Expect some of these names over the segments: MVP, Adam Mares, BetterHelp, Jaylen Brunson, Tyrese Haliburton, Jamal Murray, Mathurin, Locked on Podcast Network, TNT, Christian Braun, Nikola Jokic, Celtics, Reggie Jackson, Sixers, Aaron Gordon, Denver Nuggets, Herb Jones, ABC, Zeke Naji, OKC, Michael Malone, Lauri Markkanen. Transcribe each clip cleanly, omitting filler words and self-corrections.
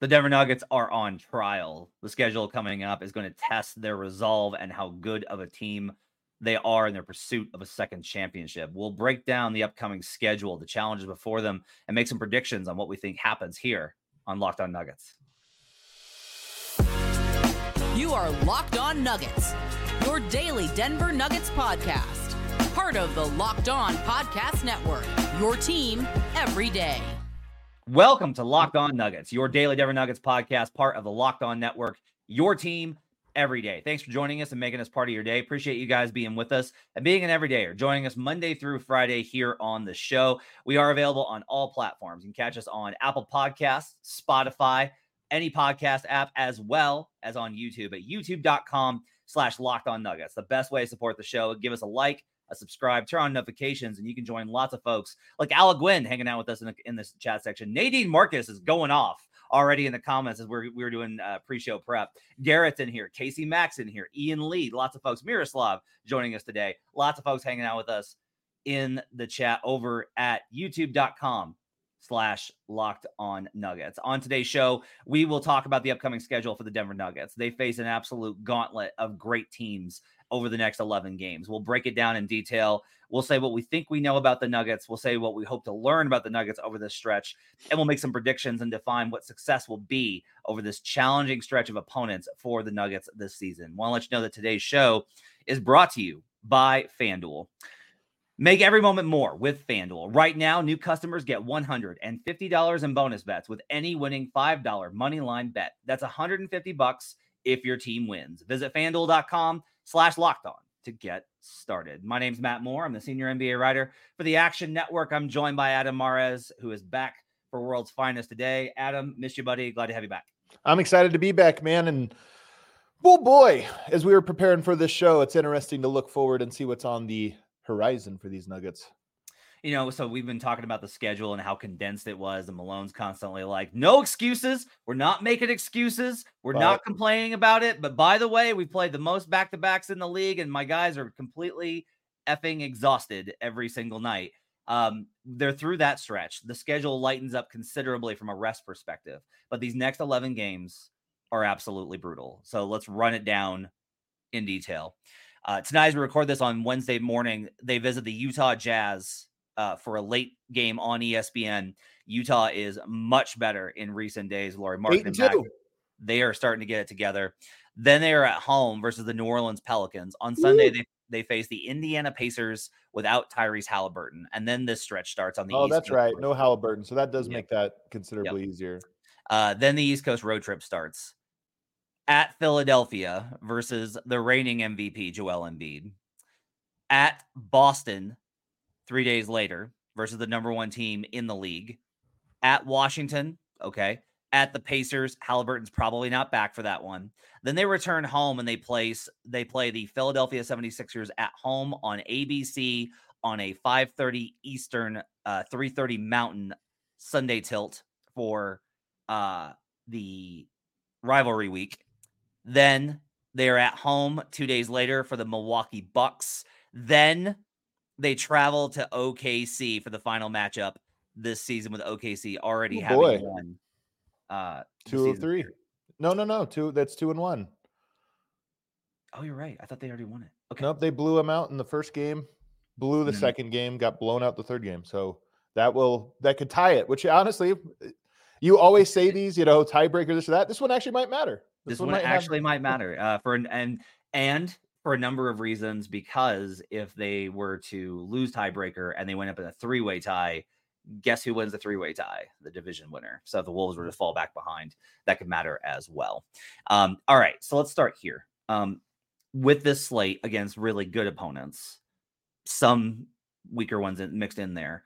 the Denver Nuggets are on trial. The schedule coming up is going to test their resolve and how good of a team they are in their pursuit of a second championship. We'll break down the upcoming schedule, the challenges before them, and make some predictions on what we think happens here on Locked on Nuggets. You are Locked on Nuggets, your daily Denver Nuggets podcast. Part of the Locked on Podcast Network, your team every day. Welcome to Locked on Nuggets, your daily Denver Nuggets podcast, part of the Locked on Network, your team every day. Thanks for joining us and making us part of your day. Appreciate you guys being with us and being an everydayer, joining us Monday through Friday here on the show. We are available on all platforms. You can catch us on Apple Podcasts, Spotify, any podcast app, as well as on YouTube at youtube.com/LockedOnNuggets. The best way to support the show, give us a like, a subscribe, turn on notifications, and you can join lots of folks like Alec Gwynn hanging out with us in this chat section. Nadine Marcus is going off already in the comments as we were doing pre-show prep. Garrett's in here, Casey Max in here, Ian Lee, lots of folks, Miroslav joining us today. Lots of folks hanging out with us in the chat over at youtube.com/LockedOnNuggets. On today's show, we will talk about the upcoming schedule for the Denver Nuggets. They face an absolute gauntlet of great teams over the next 11 games. We'll break it down in detail. We'll say what we think we know about the Nuggets. We'll say what we hope to learn about the Nuggets over this stretch. And we'll make some predictions and define what success will be over this challenging stretch of opponents for the Nuggets this season. Want to let you know that today's show is brought to you by FanDuel. Make every moment more with FanDuel. Right now, new customers get $150 in bonus bets with any winning $5 money line bet. That's $150 if your team wins. Visit FanDuel.com/LockedOn to get started. My name's Matt Moore. I'm the senior NBA writer for the Action Network. I'm joined by Adam Mares, who is back for World's Finest today. Adam, missed you, buddy. Glad to have you back. I'm excited to be back, man. And oh boy, as we were preparing for this show, it's interesting to look forward and see what's on the horizon for these Nuggets. You know, so we've been talking about the schedule and how condensed it was, and Malone's constantly like, no excuses. We're not making excuses. We're not complaining about it. But by the way, we've played the most back-to-backs in the league, and my guys are completely effing exhausted every single night. They're through that stretch. The schedule lightens up considerably from a rest perspective, but these next 11 games are absolutely brutal. So let's run it down in detail. Tonight, as we record this on Wednesday morning, they visit the Utah Jazz for a late game on ESPN. Utah is much better in recent days. Lauri Markkanen back. They are starting to get it together. Then they are at home versus the New Orleans Pelicans. On Sunday, they face the Indiana Pacers without Tyrese Haliburton. And then this stretch starts on the East Coast. Oh, that's right. No Haliburton. So that does make that considerably easier. Then the East Coast road trip starts at Philadelphia versus the reigning MVP, Joel Embiid. At Boston 3 days later versus the number one team in the league. At Washington, okay. At the Pacers, Halliburton's probably not back for that one. Then they return home and they play the Philadelphia 76ers at home on ABC on a 5:30 Eastern, 3:30 Mountain Sunday tilt for the rivalry week. Then they are at home 2 days later for the Milwaukee Bucks. Then they travel to OKC for the final matchup this season, with OKC already having won. 2-3. No. Two. That's 2-1. Oh, you're right. I thought they already won it. Okay. Nope. They blew them out in the first game, blew the second game, got blown out the third game. So that could tie it, which honestly, you always say these, you know, tiebreaker, this or that. This one actually might matter. This one might matter for a number of reasons, because if they were to lose tiebreaker and they went up in a three-way tie, guess who wins the three-way tie? The division winner. So if the Wolves were to fall back behind, that could matter as well. All right, so let's start here. With this slate against really good opponents, some weaker ones mixed in there,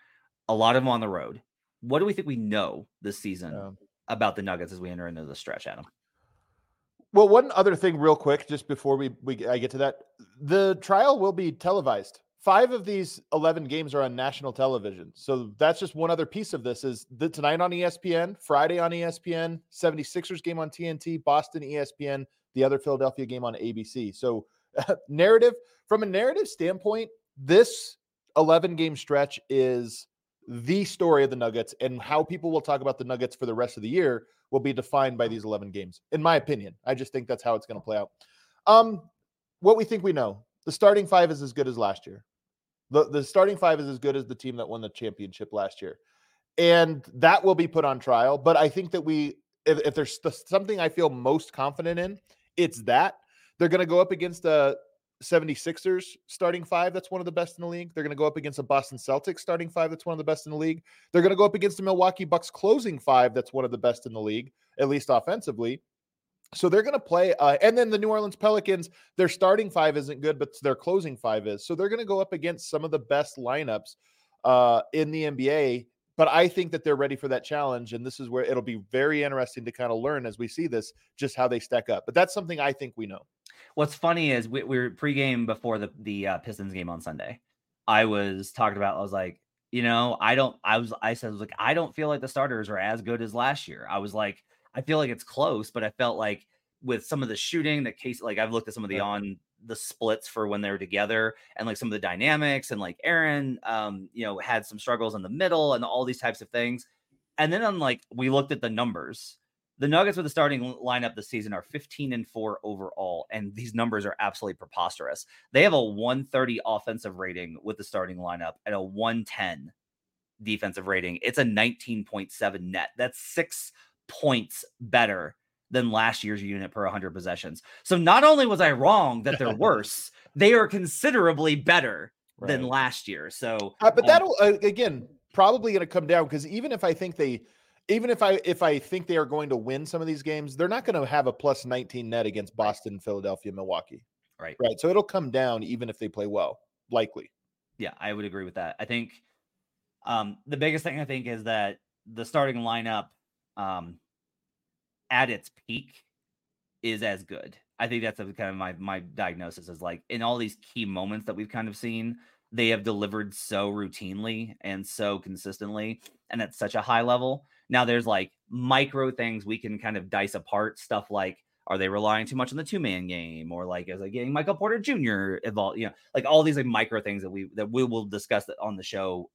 a lot of them on the road. What do we think we know this season about the Nuggets as we enter into the stretch, Adam? Well, one other thing real quick, just before I get to that, the trial will be televised. 5 of these 11 games are on national television. So that's just one other piece of this is tonight on ESPN, Friday on ESPN, 76ers game on TNT, Boston ESPN, the other Philadelphia game on ABC. So from a narrative standpoint, this 11-game stretch is the story of the Nuggets, and how people will talk about the Nuggets for the rest of the year will be defined by these 11 games, in my opinion. I just think that's how it's going to play out. What we think we know, the starting five is as good as last year. The starting five is as good as the team that won the championship last year. And that will be put on trial. But I think that if there's something I feel most confident in, it's that. They're going to go up against the 76ers starting five. That's one of the best in the league. They're going to go up against a Boston Celtics starting five. That's one of the best in the league. They're going to go up against the Milwaukee Bucks closing five. That's one of the best in the league, at least offensively. So they're going to play. And then the New Orleans Pelicans, their starting five isn't good, but their closing five is. So they're going to go up against some of the best lineups in the NBA. But I think that they're ready for that challenge. And this is where it'll be very interesting to kind of learn as we see this, just how they stack up. But that's something I think we know. What's funny is we were pregame before the Pistons game on Sunday. I don't feel like the starters are as good as last year. I feel like it's close, but I felt like with some of the shooting, I've looked at some of the on the splits for when they were together and like some of the dynamics and like Aaron, had some struggles in the middle and all these types of things. And then we looked at the numbers. The Nuggets with the starting lineup this season are 15-4 overall, and these numbers are absolutely preposterous. They have a 130 offensive rating with the starting lineup and a 110 defensive rating. It's a 19.7 net. That's 6 points better than last year's unit per 100 possessions. So not only was I wrong that they're worse, they are considerably better than last year. So, but that'll again probably going to come down, because even if I think they are going to win some of these games, they're not going to have a plus 19 net against Boston, Philadelphia, Milwaukee. Right. So it'll come down even if they play well, likely. Yeah, I would agree with that. I think the biggest thing is that the starting lineup at its peak is as good. I think that's kind of my diagnosis is in all these key moments that we've kind of seen, they have delivered so routinely and so consistently and at such a high level. Now there's micro things we can kind of dice apart, stuff like, are they relying too much on the two-man game? Or is getting Michael Porter Jr. involved, all these micro things that we will discuss on the show,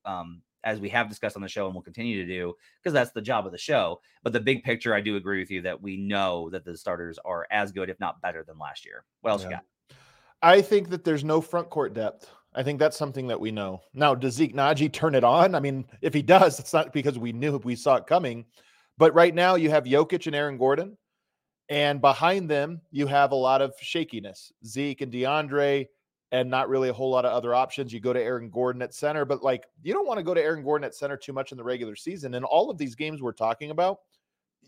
as we have discussed on the show and will continue to do, because that's the job of the show. But the big picture, I do agree with you that we know that the starters are as good, if not better than last year. What else you got? I think that there's no front court depth. I think that's something that we know. Now, does Zeke Naji turn it on? I mean, if he does, it's not because we saw it coming. But right now you have Jokic and Aaron Gordon, and behind them you have a lot of shakiness. Zeke and DeAndre, and not really a whole lot of other options. You go to Aaron Gordon at center, but you don't want to go to Aaron Gordon at center too much in the regular season. And all of these games we're talking about,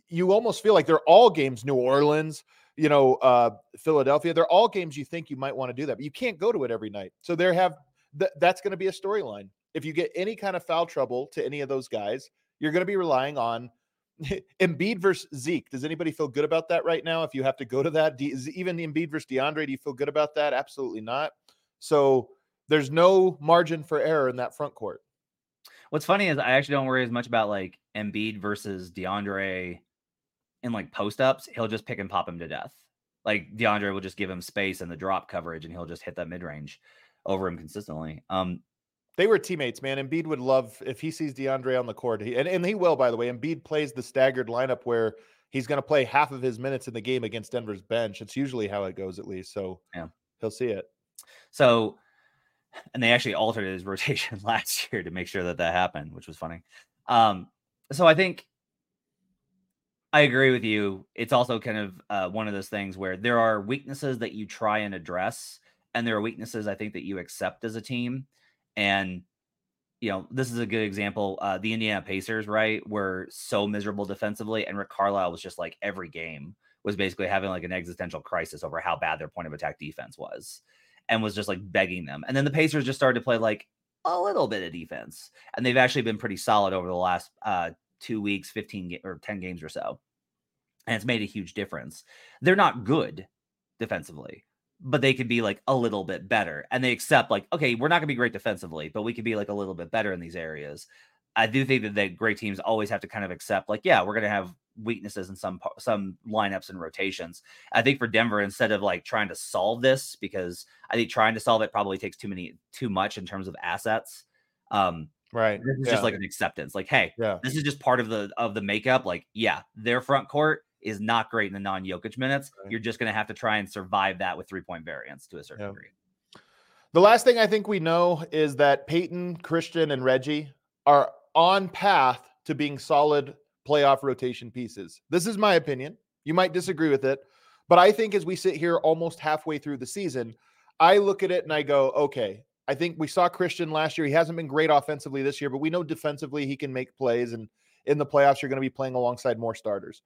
you almost feel like they're all games, New Orleans, Philadelphia, they're all games you think you might want to do that, but you can't go to it every night. So that's going to be a storyline. If you get any kind of foul trouble to any of those guys, you're going to be relying on Embiid versus Zeke. Does anybody feel good about that right now? If you have to go to that, even Embiid versus DeAndre, do you feel good about that? Absolutely not. So there's no margin for error in that front court. What's funny is I actually don't worry as much about Embiid versus DeAndre in post-ups. He'll just pick and pop him to death. DeAndre will just give him space and the drop coverage, and he'll just hit that mid-range over him consistently. They were teammates, man. Embiid would love, if he sees DeAndre on the court, and he will, by the way. Embiid plays the staggered lineup where he's going to play half of his minutes in the game against Denver's bench. It's usually how it goes, at least. So he'll see it. So, and they actually altered his rotation last year to make sure that happened, which was funny. So I think I agree with you. It's also kind of one of those things where there are weaknesses that you try and address, and there are weaknesses I think that you accept as a team. And, this is a good example. The Indiana Pacers, right, were so miserable defensively, and Rick Carlisle was just every game was basically having an existential crisis over how bad their point of attack defense was, and was just begging them. And then the Pacers just started to play a little bit of defense, and they've actually been pretty solid over the last 2 weeks, 10 games or so. And it's made a huge difference. They're not good defensively, but they could be a little bit better. And they accept okay, we're not gonna be great defensively, but we could be a little bit better in these areas. I do think that the great teams always have to kind of accept we're going to have weaknesses in some lineups and rotations. I think for Denver, instead of trying to solve this, because I think trying to solve it probably takes too much in terms of assets. Right. This is just like an acceptance. Like, hey, this is just part of the makeup. Like, their front court is not great in the non-Jokic minutes. Right. You're just going to have to try and survive that with three-point variance to a certain degree. The last thing I think we know is that Peyton, Christian, and Reggie are on path to being solid playoff rotation pieces. This is my opinion. You might disagree with it, but I think as we sit here almost halfway through the season, I look at it and I go, okay, I think we saw Christian last year. He hasn't been great offensively this year, but we know defensively he can make plays. And in the playoffs, you're going to be playing alongside more starters.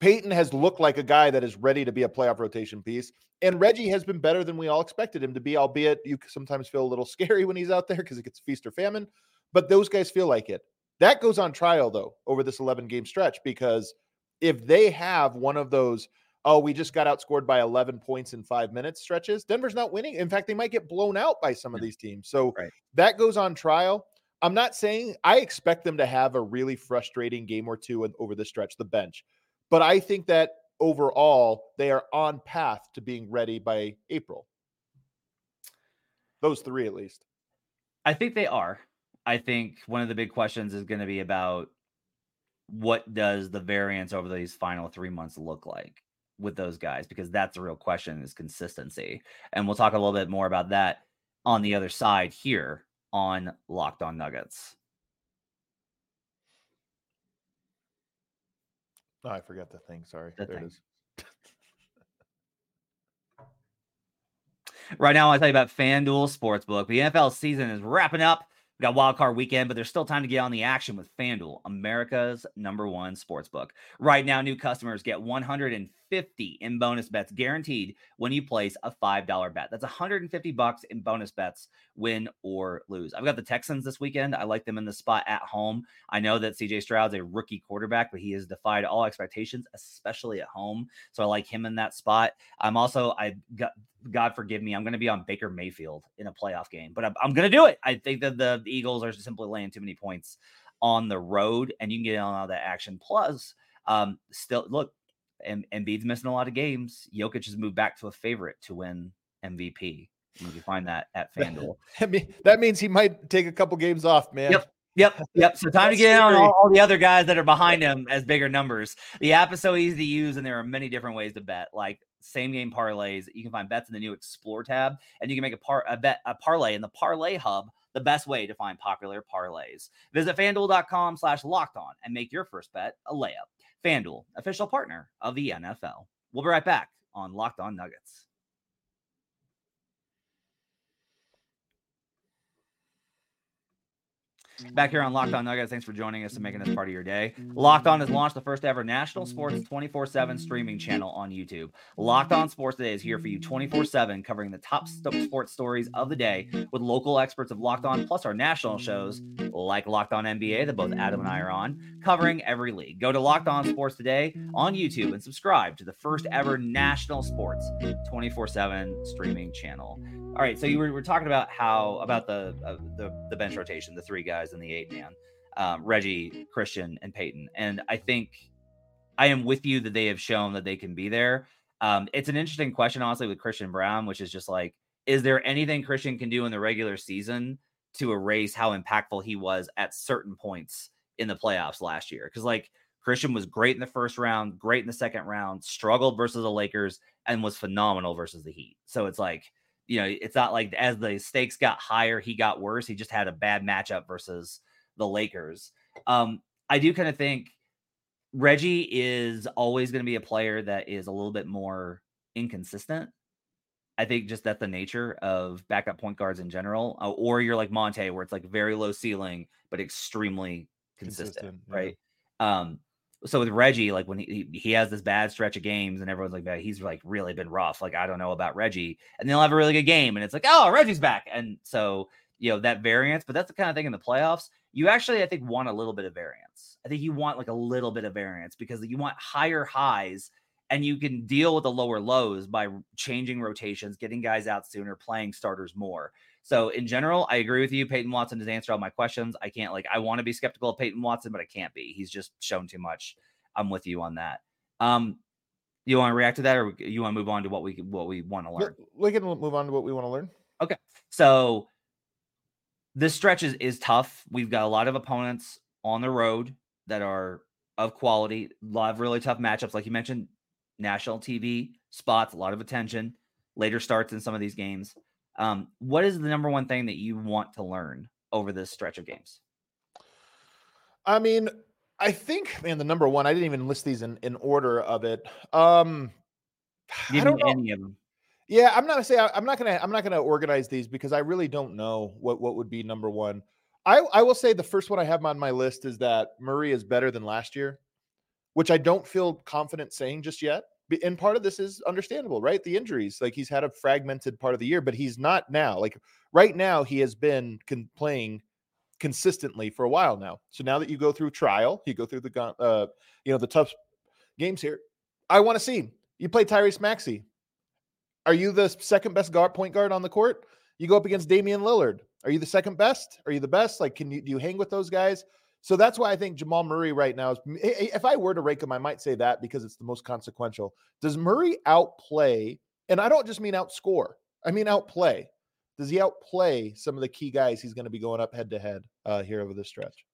Peyton has looked like a guy that is ready to be a playoff rotation piece. And Reggie has been better than we all expected him to be, albeit you sometimes feel a little scary when he's out there because it gets feast or famine. But those guys feel like it. That goes on trial, though, over this 11-game stretch, because if they have one of those, oh, we just got outscored by 11 points in 5 minutes stretches, Denver's not winning. In fact, they might get blown out by some of these teams. So that goes on trial. I'm not saying I expect them to have a really frustrating game or two over the stretch, the bench. But I think that overall, they are on path to being ready by April. Those three, at least. I think they are. I think one of the big questions is going to be about what does the variance over these final 3 months look like with those guys? Because that's the real question, is consistency. And we'll talk a little bit more about that on the other side here on Locked on Nuggets. Oh, I forgot the thing. Sorry. It is. Right now, I want to tell you about FanDuel Sportsbook. The NFL season is wrapping up. We got Wild Card Weekend, but there's still time to get on the action with FanDuel, America's #1 sportsbook. Right now, new customers get $150 in bonus bets guaranteed when you place a $5 bet. That's $150 in bonus bets, win or lose. I've got the Texans this weekend. I like them in the spot at home. I know that CJ Stroud's a rookie quarterback, but he has defied all expectations, especially at home. So I like him in that spot. I'm also, I got, God forgive me, I'm going to be on Baker Mayfield in a playoff game, but I'm going to do it. I think that the Eagles are simply laying too many points on the road, and you can get in on all that action. Plus, still, look, Embiid's missing a lot of games. Jokic has moved back to a favorite to win MVP. You can find that at FanDuel. That means he might take a couple games off, man. Yep. So time to get in on all the other guys that are behind him as bigger numbers. The app is so easy to use, and there are many different ways to bet, like same game parlays. You can find bets in the new Explore tab, and you can make a parlay in the Parlay Hub, the best way to find popular parlays. Visit FanDuel.com/lockedon and make your first bet a layup. FanDuel, official partner of the NFL. We'll be right back on Locked on Nuggets. Back here on Locked on Nuggets, thanks for joining us and making this part of your day. Locked on has launched the first ever national sports 24/7 streaming channel on YouTube. Locked on Sports Today is here for you 24/7, covering the top sports stories of the day with local experts of Locked on, plus our national shows like Locked on NBA that both Adam and I are on, covering every league. Go to Locked on Sports Today on YouTube and subscribe to the first ever national sports 24/7 streaming channel. All right, so you were talking about the bench rotation, the three guys in the 8-man, Reggie, Christian, and Peyton. And I think I am with you that they have shown that they can be there. It's an interesting question, honestly, with Christian Braun, which is just like, is there anything Christian can do in the regular season to erase how impactful he was at certain points in the playoffs last year? Because like Christian was great in the first round, great in the second round, struggled versus the Lakers, and was phenomenal versus the Heat. So it's like, you know, it's not like as the stakes got higher, he got worse. He just had a bad matchup versus the Lakers. I do kind of think Reggie is always going to be a player that is a little bit more inconsistent. I think just that's the nature of backup point guards in general, or you're like Monte, where it's like very low ceiling, but extremely consistent. Right. Yeah. So with Reggie, like when he has this bad stretch of games and everyone's like, man, he's like really been rough. Like, I don't know about Reggie, and they'll have a really good game. And it's like, oh, Reggie's back. And so, you know, that variance, but that's the kind of thing in the playoffs. You actually, I think, want a little bit of variance. I think you want like a little bit of variance because you want higher highs, and you can deal with the lower lows by changing rotations, getting guys out sooner, playing starters more. So in general, I agree with you. Peyton Watson has answered all my questions. I can't, like, I want to be skeptical of Peyton Watson, but I can't be. He's just shown too much. I'm with you on that. You want to react to that, or you want to move on to what we want to learn? We can move on to what we want to learn. Okay. So this stretch is tough. We've got a lot of opponents on the road that are of quality, a lot of really tough matchups. Like you mentioned, national TV spots, a lot of attention, later starts in some of these games. What is the number one thing that you want to learn over this stretch of games? I mean, I think, man, the number one, I didn't even list these in order of it. I don't know any of them. Yeah, I'm not gonna organize these because I really don't know what would be number one. I will say the first one I have on my list is that Murray is better than last year, which I don't feel confident saying just yet. And part of this is understandable, right? The injuries, like he's had a fragmented part of the year, but he's not now. Like right now, he has been playing consistently for a while now. So now that you go through trial, you go through the tough games here. I want to see you play Tyrese Maxey. Are you the second best point guard on the court? You go up against Damian Lillard. Are you the second best? Are you the best? Like, do you hang with those guys? So that's why I think Jamal Murray right now is, if I were to rank him, I might say that because it's the most consequential. Does Murray outplay? And I don't just mean outscore. I mean outplay. Does he outplay some of the key guys he's going to be going up head to head here over this stretch?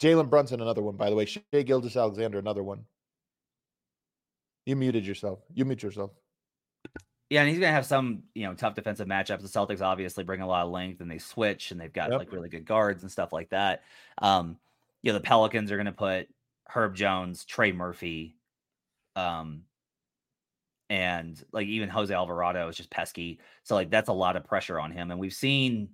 Jaylen Brunson, another one, by the way. Shai Gilgeous-Alexander, another one. You muted yourself. You mute yourself. Yeah, and he's going to have some, tough defensive matchups. The Celtics obviously bring a lot of length, and they switch, and they've got like really good guards and stuff like that. The Pelicans are going to put Herb Jones, Trey Murphy, and like even Jose Alvarado is just pesky. So like that's a lot of pressure on him. And we've seen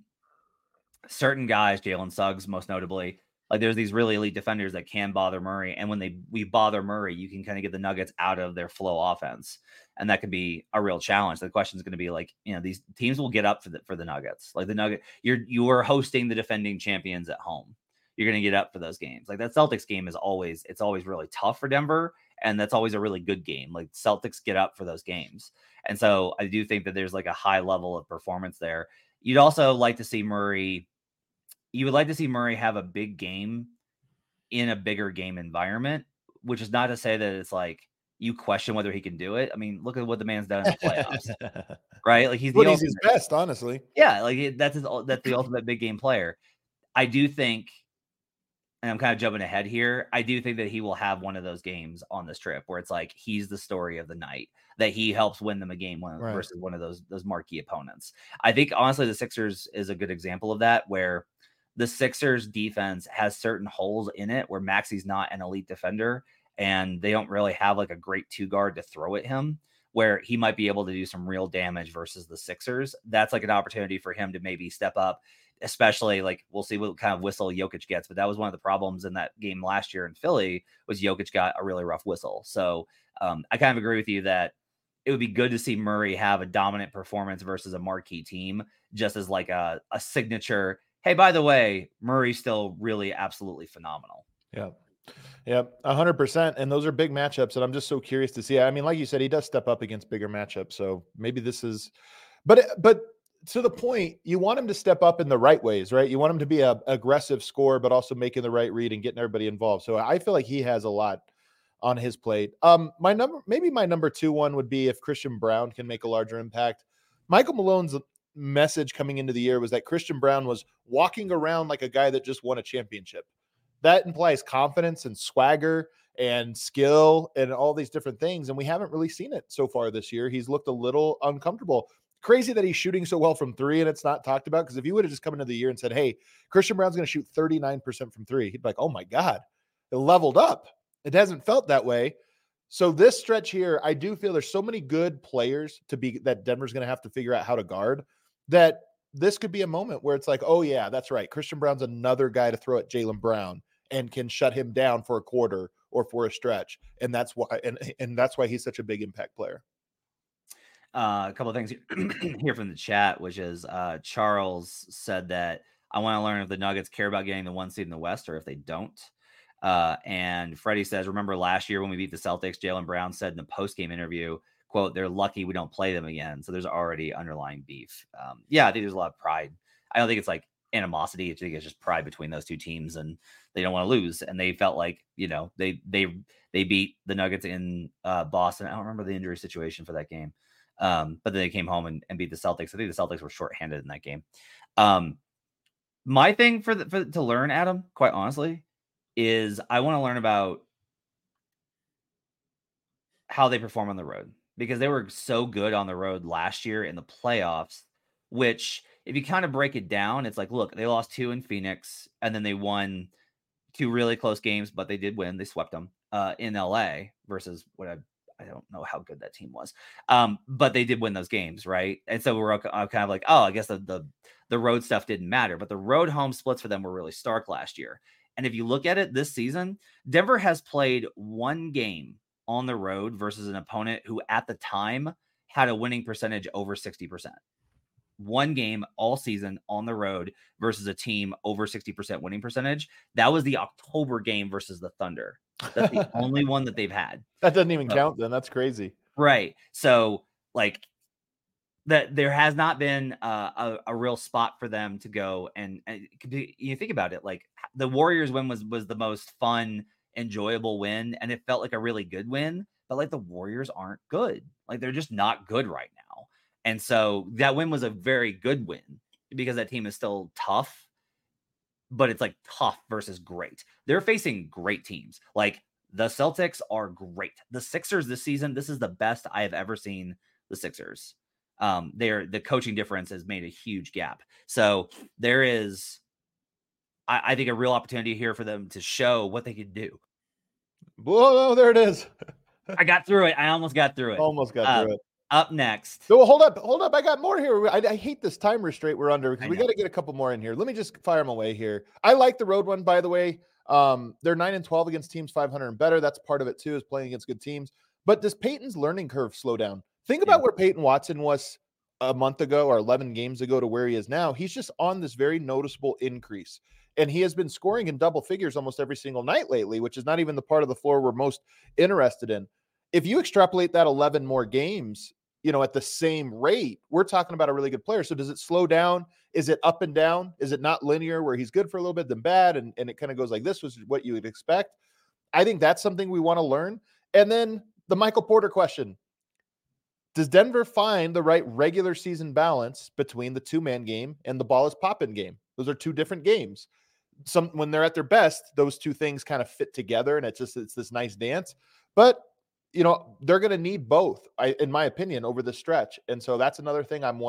certain guys, Jalen Suggs most notably. Like there's these really elite defenders that can bother Murray. And when we bother Murray, you can kind of get the Nuggets out of their flow offense. And that could be a real challenge. The question is going to be like, these teams will get up for the Nuggets. Like the Nuggets, you are hosting the defending champions at home. You're going to get up for those games. Like that Celtics game it's always really tough for Denver. And that's always a really good game. Like Celtics get up for those games. And so I do think that there's like a high level of performance there. You'd also like to see Murray. You would like to see Murray have a big game in a bigger game environment, which is not to say that it's like you question whether he can do it. I mean, look at what the man's done in the playoffs, right? Like he's his best, honestly. Yeah. Like that's the ultimate big game player. I do think, and I'm kind of jumping ahead here, I do think that he will have one of those games on this trip where it's like, he's the story of the night, that he helps win them a game versus one of those marquee opponents. I think honestly, the Sixers is a good example of that, where the Sixers defense has certain holes in it where Maxey's not an elite defender and they don't really have like a great two guard to throw at him, where he might be able to do some real damage versus the Sixers. That's like an opportunity for him to maybe step up, especially like we'll see what kind of whistle Jokic gets. But that was one of the problems in that game last year in Philly was Jokic got a really rough whistle. So I kind of agree with you that it would be good to see Murray have a dominant performance versus a marquee team, just as like a signature, hey, by the way, Murray's still really absolutely phenomenal. Yeah. Yeah, 100%. And those are big matchups, and I'm just so curious to see. I mean, like you said, he does step up against bigger matchups, so maybe this is – but to the point, you want him to step up in the right ways, right? You want him to be an aggressive scorer but also making the right read and getting everybody involved. So I feel like he has a lot on his plate. My number 2-1 would be if Christian Braun can make a larger impact. Michael Malone's – message coming into the year was that Christian Braun was walking around like a guy that just won a championship. That implies confidence and swagger and skill and all these different things. And we haven't really seen it so far this year. He's looked a little uncomfortable. Crazy that he's shooting so well from three and it's not talked about. Because if you would have just come into the year and said, hey, Christian Braun's going to shoot 39% from three, he'd be like, oh my God, it leveled up. It hasn't felt that way. So this stretch here, I do feel there's so many good players that Denver's going to have to figure out how to guard, that this could be a moment where it's like, oh yeah, that's right, Christian Braun's another guy to throw at Jaylen Brown and can shut him down for a quarter or for a stretch. And that's why, and that's why he's such a big impact player. A couple of things here from the chat, which is Charles said that I want to learn if the Nuggets care about getting the one seed in the West or if they don't. And Freddie says, remember last year when we beat the Celtics, Jaylen Brown said in the post-game interview, quote, they're lucky we don't play them again. So there's already underlying beef. Yeah, I think there's a lot of pride. I don't think it's like animosity. I think it's just pride between those two teams, and they don't want to lose. And they felt like, they beat the Nuggets in Boston. I don't remember the injury situation for that game. But then they came home and beat the Celtics. I think the Celtics were shorthanded in that game. My thing to learn, Adam, quite honestly, is I want to learn about how they perform on the road, because they were so good on the road last year in the playoffs, which if you kind of break it down, it's like, look, they lost 2 in Phoenix and then they won 2 really close games, but they did win. They swept them in LA versus what I don't know how good that team was, but they did win those games, right? And so we're kind of like, oh, I guess the road stuff didn't matter, but the road home splits for them were really stark last year. And if you look at it this season, Denver has played 1 game on the road versus an opponent who at the time had a winning percentage over 60%. 1 game all season on the road versus a team over 60% winning percentage. That was the October game versus the Thunder. That's the only one that they've had. That doesn't even count then. That's crazy. Right. So like that, there has not been a real spot for them to go. And you think about it, like the Warriors win was the most fun, enjoyable win. And it felt like a really good win, but like the Warriors aren't good. Like they're just not good right now. And so that win was a very good win because that team is still tough, but it's like tough versus great. They're facing great teams. Like the Celtics are great. The Sixers this season, this is the best I have ever seen the Sixers. The coaching difference has made a huge gap. So there is, I think, a real opportunity here for them to show what they could do. Whoa, there it is. I got through it. I almost got through it. Up next. So hold up. I got more here. I hate this time restraint we're under because we got to get a couple more in here. Let me just fire them away here. I like the road one, by the way. They're 9-12 against teams 500 and better. That's part of it too, is playing against good teams. But does Peyton's learning curve slow down? Think about where Peyton Watson was a month ago or 11 games ago to where he is now. He's just on this very noticeable increase. And he has been scoring in double figures almost every single night lately, which is not even the part of the floor we're most interested in. If you extrapolate that 11 more games, at the same rate, we're talking about a really good player. So does it slow down? Is it up and down? Is it not linear where he's good for a little bit, then bad? And it kind of goes like this was what you would expect. I think that's something we want to learn. And then the Michael Porter question. Does Denver find the right regular season balance between the two-man game and the ball is popping game? Those are two different games. When they're at their best, those two things kind of fit together and it's this nice dance. But they're going to need both, in my opinion, over the stretch. And so that's another thing I'm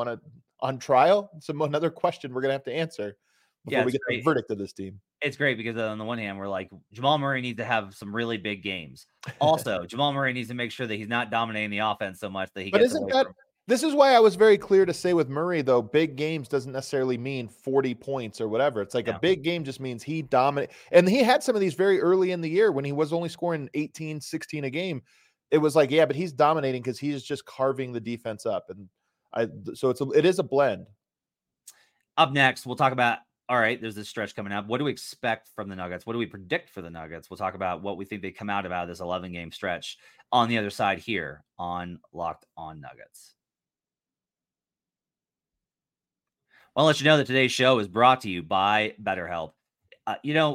on trial. It's another question we're going to have to answer before we get the verdict of this team. It's great because on the one hand, we're like, Jamal Murray needs to have some really big games. Also, Jamal Murray needs to make sure that he's not dominating the offense so much that he gets away from it. This is why I was very clear to say with Murray, though, big games doesn't necessarily mean 40 points or whatever. It's like a big game just means he dominates. And he had some of these very early in the year when he was only scoring 18, 16 a game. It was like, but he's dominating because he's just carving the defense up. And so it is a blend. Up next, we'll talk about, all right, there's this stretch coming up. What do we expect from the Nuggets? What do we predict for the Nuggets? We'll talk about what we think they come out of this 11-game stretch on the other side here on Locked on Nuggets. I want to let you know that today's show is brought to you by BetterHelp.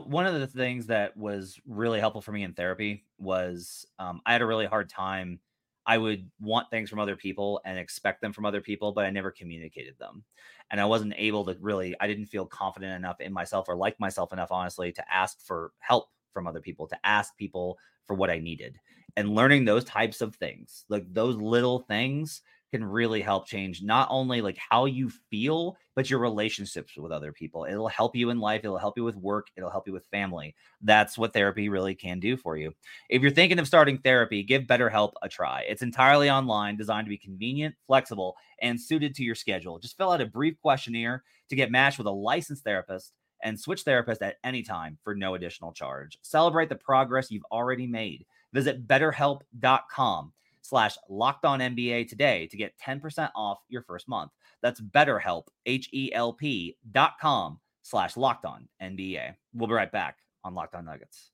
One of the things that was really helpful for me in therapy was I had a really hard time. I would want things from other people and expect them from other people, but I never communicated them. And I wasn't able to I didn't feel confident enough in myself or like myself enough, honestly, to ask for help from other people, to ask people for what I needed. And learning those types of things, like those little things, can really help change not only like how you feel, but your relationships with other people. It'll help you in life. It'll help you with work. It'll help you with family. That's what therapy really can do for you. If you're thinking of starting therapy, give BetterHelp a try. It's entirely online, designed to be convenient, flexible, and suited to your schedule. Just fill out a brief questionnaire to get matched with a licensed therapist and switch therapists at any time for no additional charge. Celebrate the progress you've already made. Visit BetterHelp.com/LockedOnNBA today to get 10% off your first month. That's BetterHelp, HELP.com/LockedOnNBA. We'll be right back on Locked on Nuggets.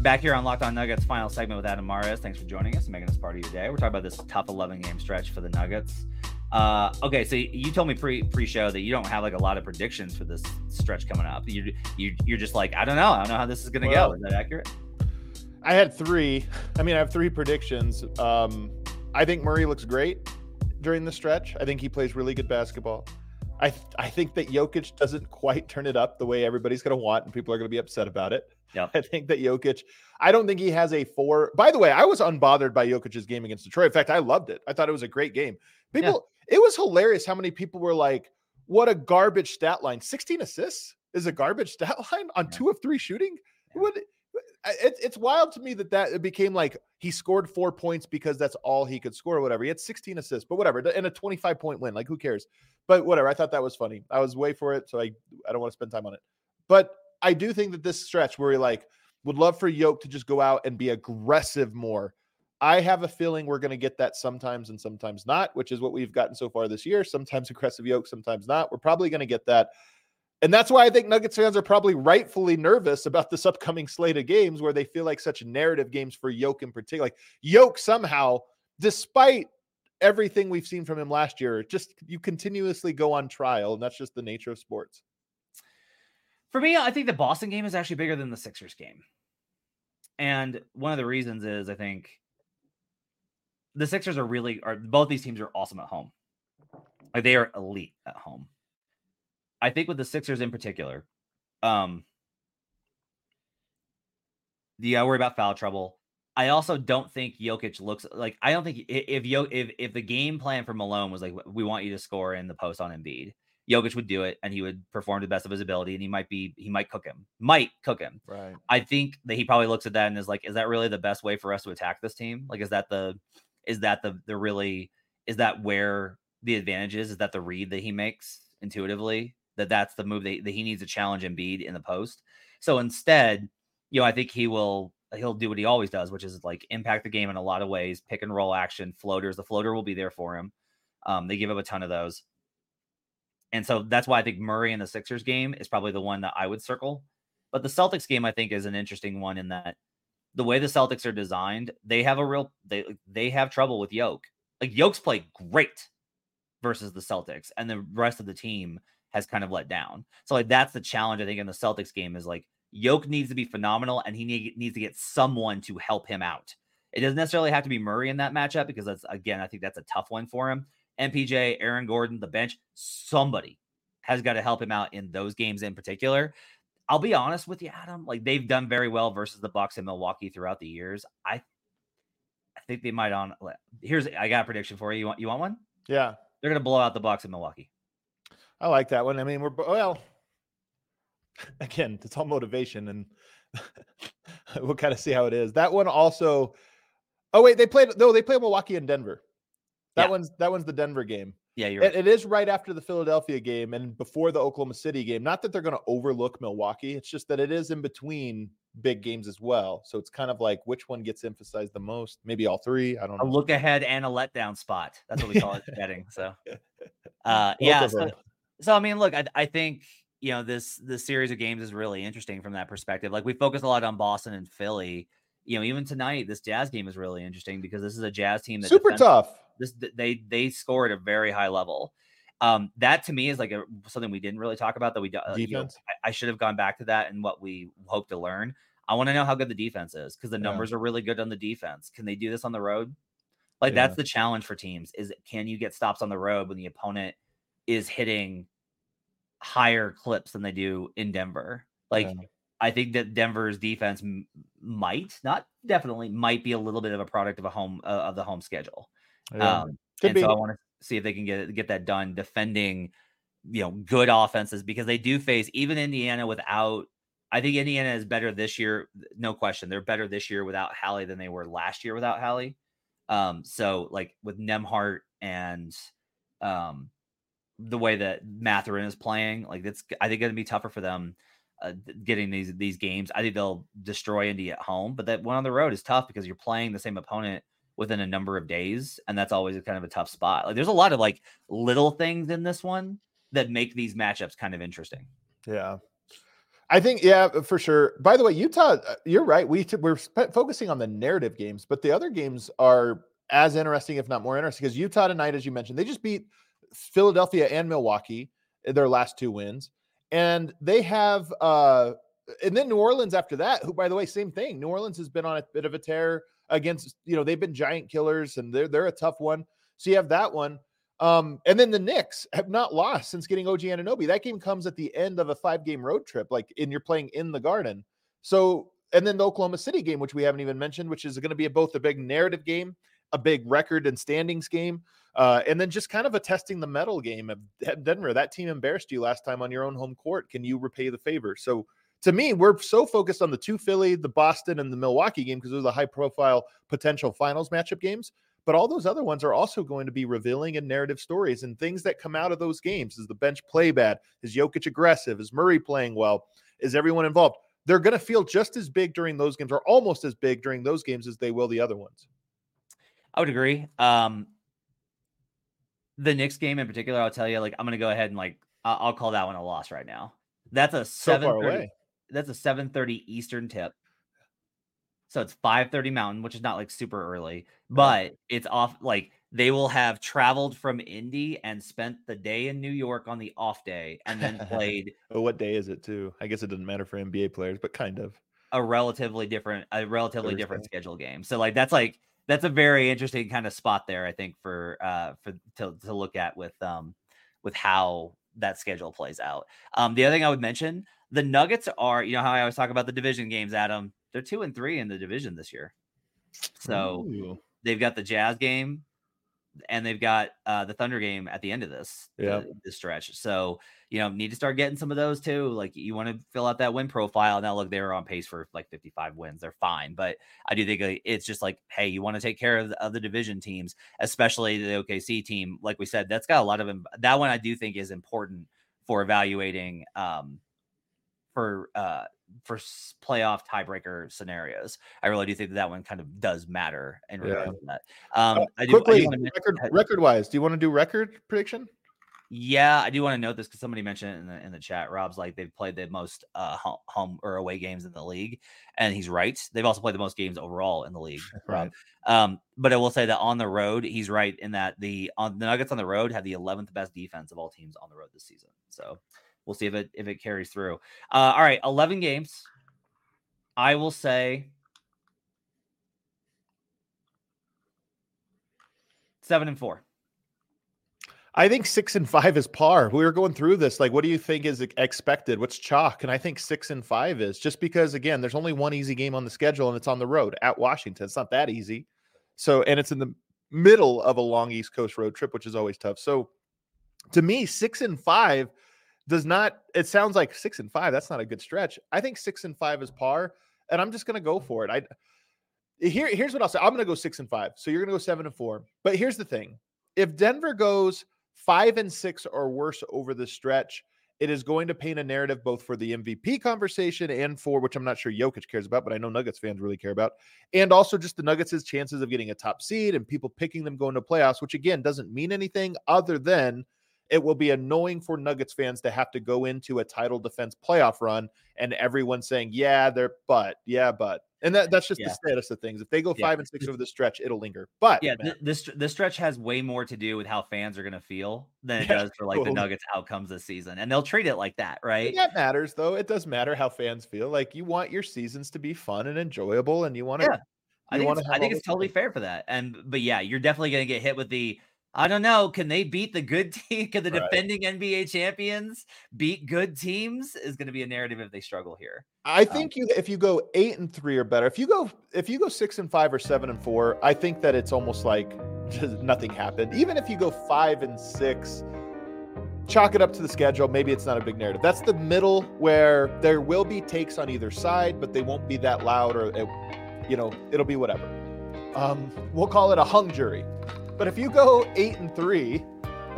Back here on Locked on Nuggets, final segment with Adam Mares. Thanks for joining us and making us part of your day. We're talking about this tough 11-game stretch for the Nuggets. Okay, so you told me pre-show that you don't have like a lot of predictions for this stretch coming up. You're just like, I don't know how this is going to go. Is that accurate? I had three. I have three predictions. I think Murray looks great during the stretch. I think he plays really good basketball. I think that Jokic doesn't quite turn it up the way everybody's going to want, and people are going to be upset about it. Yeah. I think that Jokic, I don't think he has a four. By the way, I was unbothered by Jokic's game against Detroit. In fact, I loved it. I thought it was a great game. It was hilarious how many people were like, what a garbage stat line. 16 assists is a garbage stat line on 2 of 3 shooting. Yeah. It's wild to me that it became like he scored 4 points because that's all he could score or whatever. He had 16 assists, but whatever. And a 25-point win. Like, who cares? But whatever. I thought that was funny. I was way for it, so I don't want to spend time on it. But I do think that this stretch where would love for Jokic to just go out and be aggressive more. I have a feeling we're going to get that sometimes and sometimes not, which is what we've gotten so far this year. Sometimes aggressive Jokic, sometimes not. We're probably going to get that. And that's why I think Nuggets fans are probably rightfully nervous about this upcoming slate of games where they feel like such narrative games for Jokic in particular. Like Jokic somehow, despite everything we've seen from him last year, just you continuously go on trial, and that's just the nature of sports. For me, I think the Boston game is actually bigger than the Sixers game. And one of the reasons is I think the Sixers both these teams are awesome at home. Like they are elite at home. I think with the Sixers in particular, I worry about foul trouble. I also don't think Jokic looks like, I don't think if the game plan for Malone was like, we want you to score in the post on Embiid, Jokic would do it and he would perform to the best of his ability. And he might cook him. Right. I think that he probably looks at that and is like, is that really the best way for us to attack this team? Like, is that where the advantage is? Is that the read that he makes intuitively that's the move that he needs to challenge Embiid in the post? So instead, I think he'll do what he always does, which is like impact the game in a lot of ways, pick and roll action, floaters. The floater will be there for him. They give up a ton of those. And so that's why I think Murray in the Sixers game is probably the one that I would circle. But the Celtics game, I think, is an interesting one in that the way the Celtics are designed, they have trouble with Jokic. Like Jokic's played great versus the Celtics, and the rest of the team has kind of let down. So like that's the challenge I think in the Celtics game is like Jokic needs to be phenomenal, and he needs to get someone to help him out. It doesn't necessarily have to be Murray in that matchup because that's again I think that's a tough one for him. MPJ, Aaron Gordon, the bench, somebody has got to help him out in those games in particular. I'll be honest with you, Adam. Like they've done very well versus the Bucks in Milwaukee throughout the years. I think they might on. Here's I got a prediction for you. You want one? Yeah, they're gonna blow out the Bucks in Milwaukee. I like that one. I mean, again, it's all motivation, and we'll kind of see how it is. That one also. Oh wait, they play Milwaukee and Denver. That one's the Denver game. Yeah, you're right. It is right after the Philadelphia game and before the Oklahoma City game. Not that they're going to overlook Milwaukee. It's just that it is in between big games as well. So it's kind of like which one gets emphasized the most. Maybe all three. I don't know. A look ahead and a letdown spot. That's what we call it betting. So, yeah. So I mean, look, I think this series of games is really interesting from that perspective. Like we focus a lot on Boston and Philly. Even tonight, this Jazz game is really interesting because this is a Jazz team that's super tough. They score at a very high level. That to me is like something we didn't really talk about that we I should have gone back to that and what we hope to learn. I want to know how good the defense is because the numbers are really good on the defense. Can they do this on the road? Like that's the challenge for teams is can you get stops on the road when the opponent is hitting higher clips than they do in Denver? Like I think that Denver's defense might be a little bit of a product of the home schedule. Yeah. So I want to see if they can get that done defending, good offenses because they do face even Indiana without. I think Indiana is better this year, no question. They're better this year without Halley than they were last year without Halley. So like with Nembhard and the way that Mathurin is playing, like that's I think going to be tougher for them getting these games. I think they'll destroy Indy at home, but that one on the road is tough because you're playing the same opponent within a number of days. And that's always kind of a tough spot. Like there's a lot of like little things in this one that make these matchups kind of interesting. Yeah, I think, for sure. By the way, Utah, you're right. We're focusing on the narrative games, but the other games are as interesting, if not more interesting, because Utah tonight, as you mentioned, they just beat Philadelphia and Milwaukee, their last two wins. And they have And then New Orleans after that, who, by the way, same thing. New Orleans has been on a bit of a tear against, you know, they've been giant killers and they're a tough one. So you have that one. And then the Knicks have not lost since getting OG Anunoby. That game comes at the end of a 5-game road trip, like, and you're playing in the Garden. So, and then the Oklahoma City game, which we haven't even mentioned, which is going to be both a big narrative game, a big record and standings game, and then just kind of a testing the metal game of Denver. That team embarrassed you last time on your own home court. Can you repay the favor? So to me, we're so focused on the two Philly, the Boston, and the Milwaukee game because those are the high-profile potential finals matchup games. But all those other ones are also going to be revealing and narrative stories and things that come out of those games. Is the bench play bad? Is Jokic aggressive? Is Murray playing well? Is everyone involved? They're going to feel just as big during those games, or almost as big during those games as they will the other ones. I would agree. The Knicks game in particular, I'll tell you, like, I'm going to go ahead and, like, I'll call that one a loss right now. That's a 7:30. That's a 7:30 Eastern tip. So it's 5:30 Mountain, which is not like super early, but it's off. Like, they will have traveled from Indy and spent the day in New York on the off day and then played. Oh, what day is it too? I guess it doesn't matter for NBA players, but kind of a relatively Thursday. Different schedule game. So like, that's a very interesting kind of spot there, I think, for to look at with how that schedule plays out. The other thing I would mention, the Nuggets are, you know how I always talk about the division games, Adam. They're 2-3 in the division this year. So They've got the Jazz game and they've got the Thunder game at the end of this stretch. So, you know, need to start getting some of those too. Like, you want to fill out that win profile. Now look, they're on pace for like 55 wins. They're fine. But I do think it's just like, hey, you want to take care of the other division teams, especially the OKC team. Like we said, that's got a lot of them. That one I do think is important for evaluating for playoff tiebreaker scenarios. I really do think that one kind of does matter in regard to that. Record-wise, do you want to do record prediction? Yeah, I do want to note this because somebody mentioned it in the chat. Rob's like, they've played the most home or away games in the league, and he's right. They've also played the most games overall in the league, Rob. Right. But I will say that on the road, he's right in that the Nuggets on the road have the 11th best defense of all teams on the road this season. So we'll see if it carries through. All right, 11 games. I will say 7-4. I think 6-5 is par. We were going through this. Like, what do you think is expected? What's chalk? And I think 6-5 is just because, again, there's only one easy game on the schedule and it's on the road at Washington. It's not that easy. So, and it's in the middle of a long East Coast road trip, which is always tough. So to me, 6-5 does not, it sounds like 6-5. That's not a good stretch. I think 6-5 is par, and I'm just going to go for it. Here's what I'll say. I'm going to go 6-5. So you're going to go 7-4. But here's the thing. If Denver goes 5-6 or worse over the stretch, it is going to paint a narrative both for the MVP conversation and for, which I'm not sure Jokic cares about, but I know Nuggets fans really care about, and also just the Nuggets' chances of getting a top seed and people picking them going to playoffs, which, again, doesn't mean anything other than it will be annoying for Nuggets fans to have to go into a title defense playoff run and everyone saying, yeah, but. And that's just the status of things. If they go 5-6 over the stretch, it'll linger. But this stretch has way more to do with how fans are going to feel than it does for the Nuggets outcomes this season. And they'll treat it like that, right? And that matters, though. It does matter how fans feel. Like, you want your seasons to be fun and enjoyable, and you want to. I think it's totally fair for that. But you're definitely going to get hit with the, I don't know, can they beat the good team? Can the defending NBA champions beat good teams? Is going to be a narrative if they struggle here. I think if you go 8-3 or better, if you go 6-5 or 7-4, I think that it's almost like just nothing happened. Even if you go 5-6, chalk it up to the schedule. Maybe it's not a big narrative. That's the middle where there will be takes on either side, but they won't be that loud, or it'll be whatever. We'll call it a hung jury. But if you go 8-3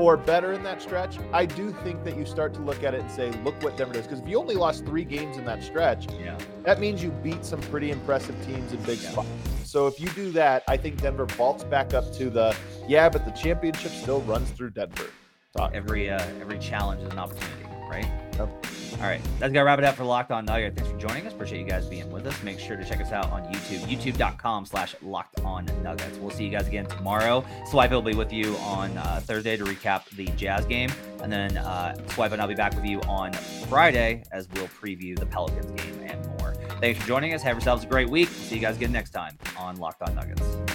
or better in that stretch, I do think that you start to look at it and say, look what Denver does. Because if you only lost 3 games in that stretch, that means you beat some pretty impressive teams in big spots. So if you do that, I think Denver vaults back up to but the championship still runs through Denver. Every challenge is an opportunity, right? Yep. All right, that's going to wrap it up for Locked on Nuggets. Thanks for joining us. Appreciate you guys being with us. Make sure to check us out on YouTube, youtube.com/LockedOnNuggets. We'll see you guys again tomorrow. Swipe will be with you on Thursday to recap the Jazz game. And then Swipe and I'll be back with you on Friday as we'll preview the Pelicans game. Thanks for joining us. Have yourselves a great week. See you guys again next time on Locked on Nuggets.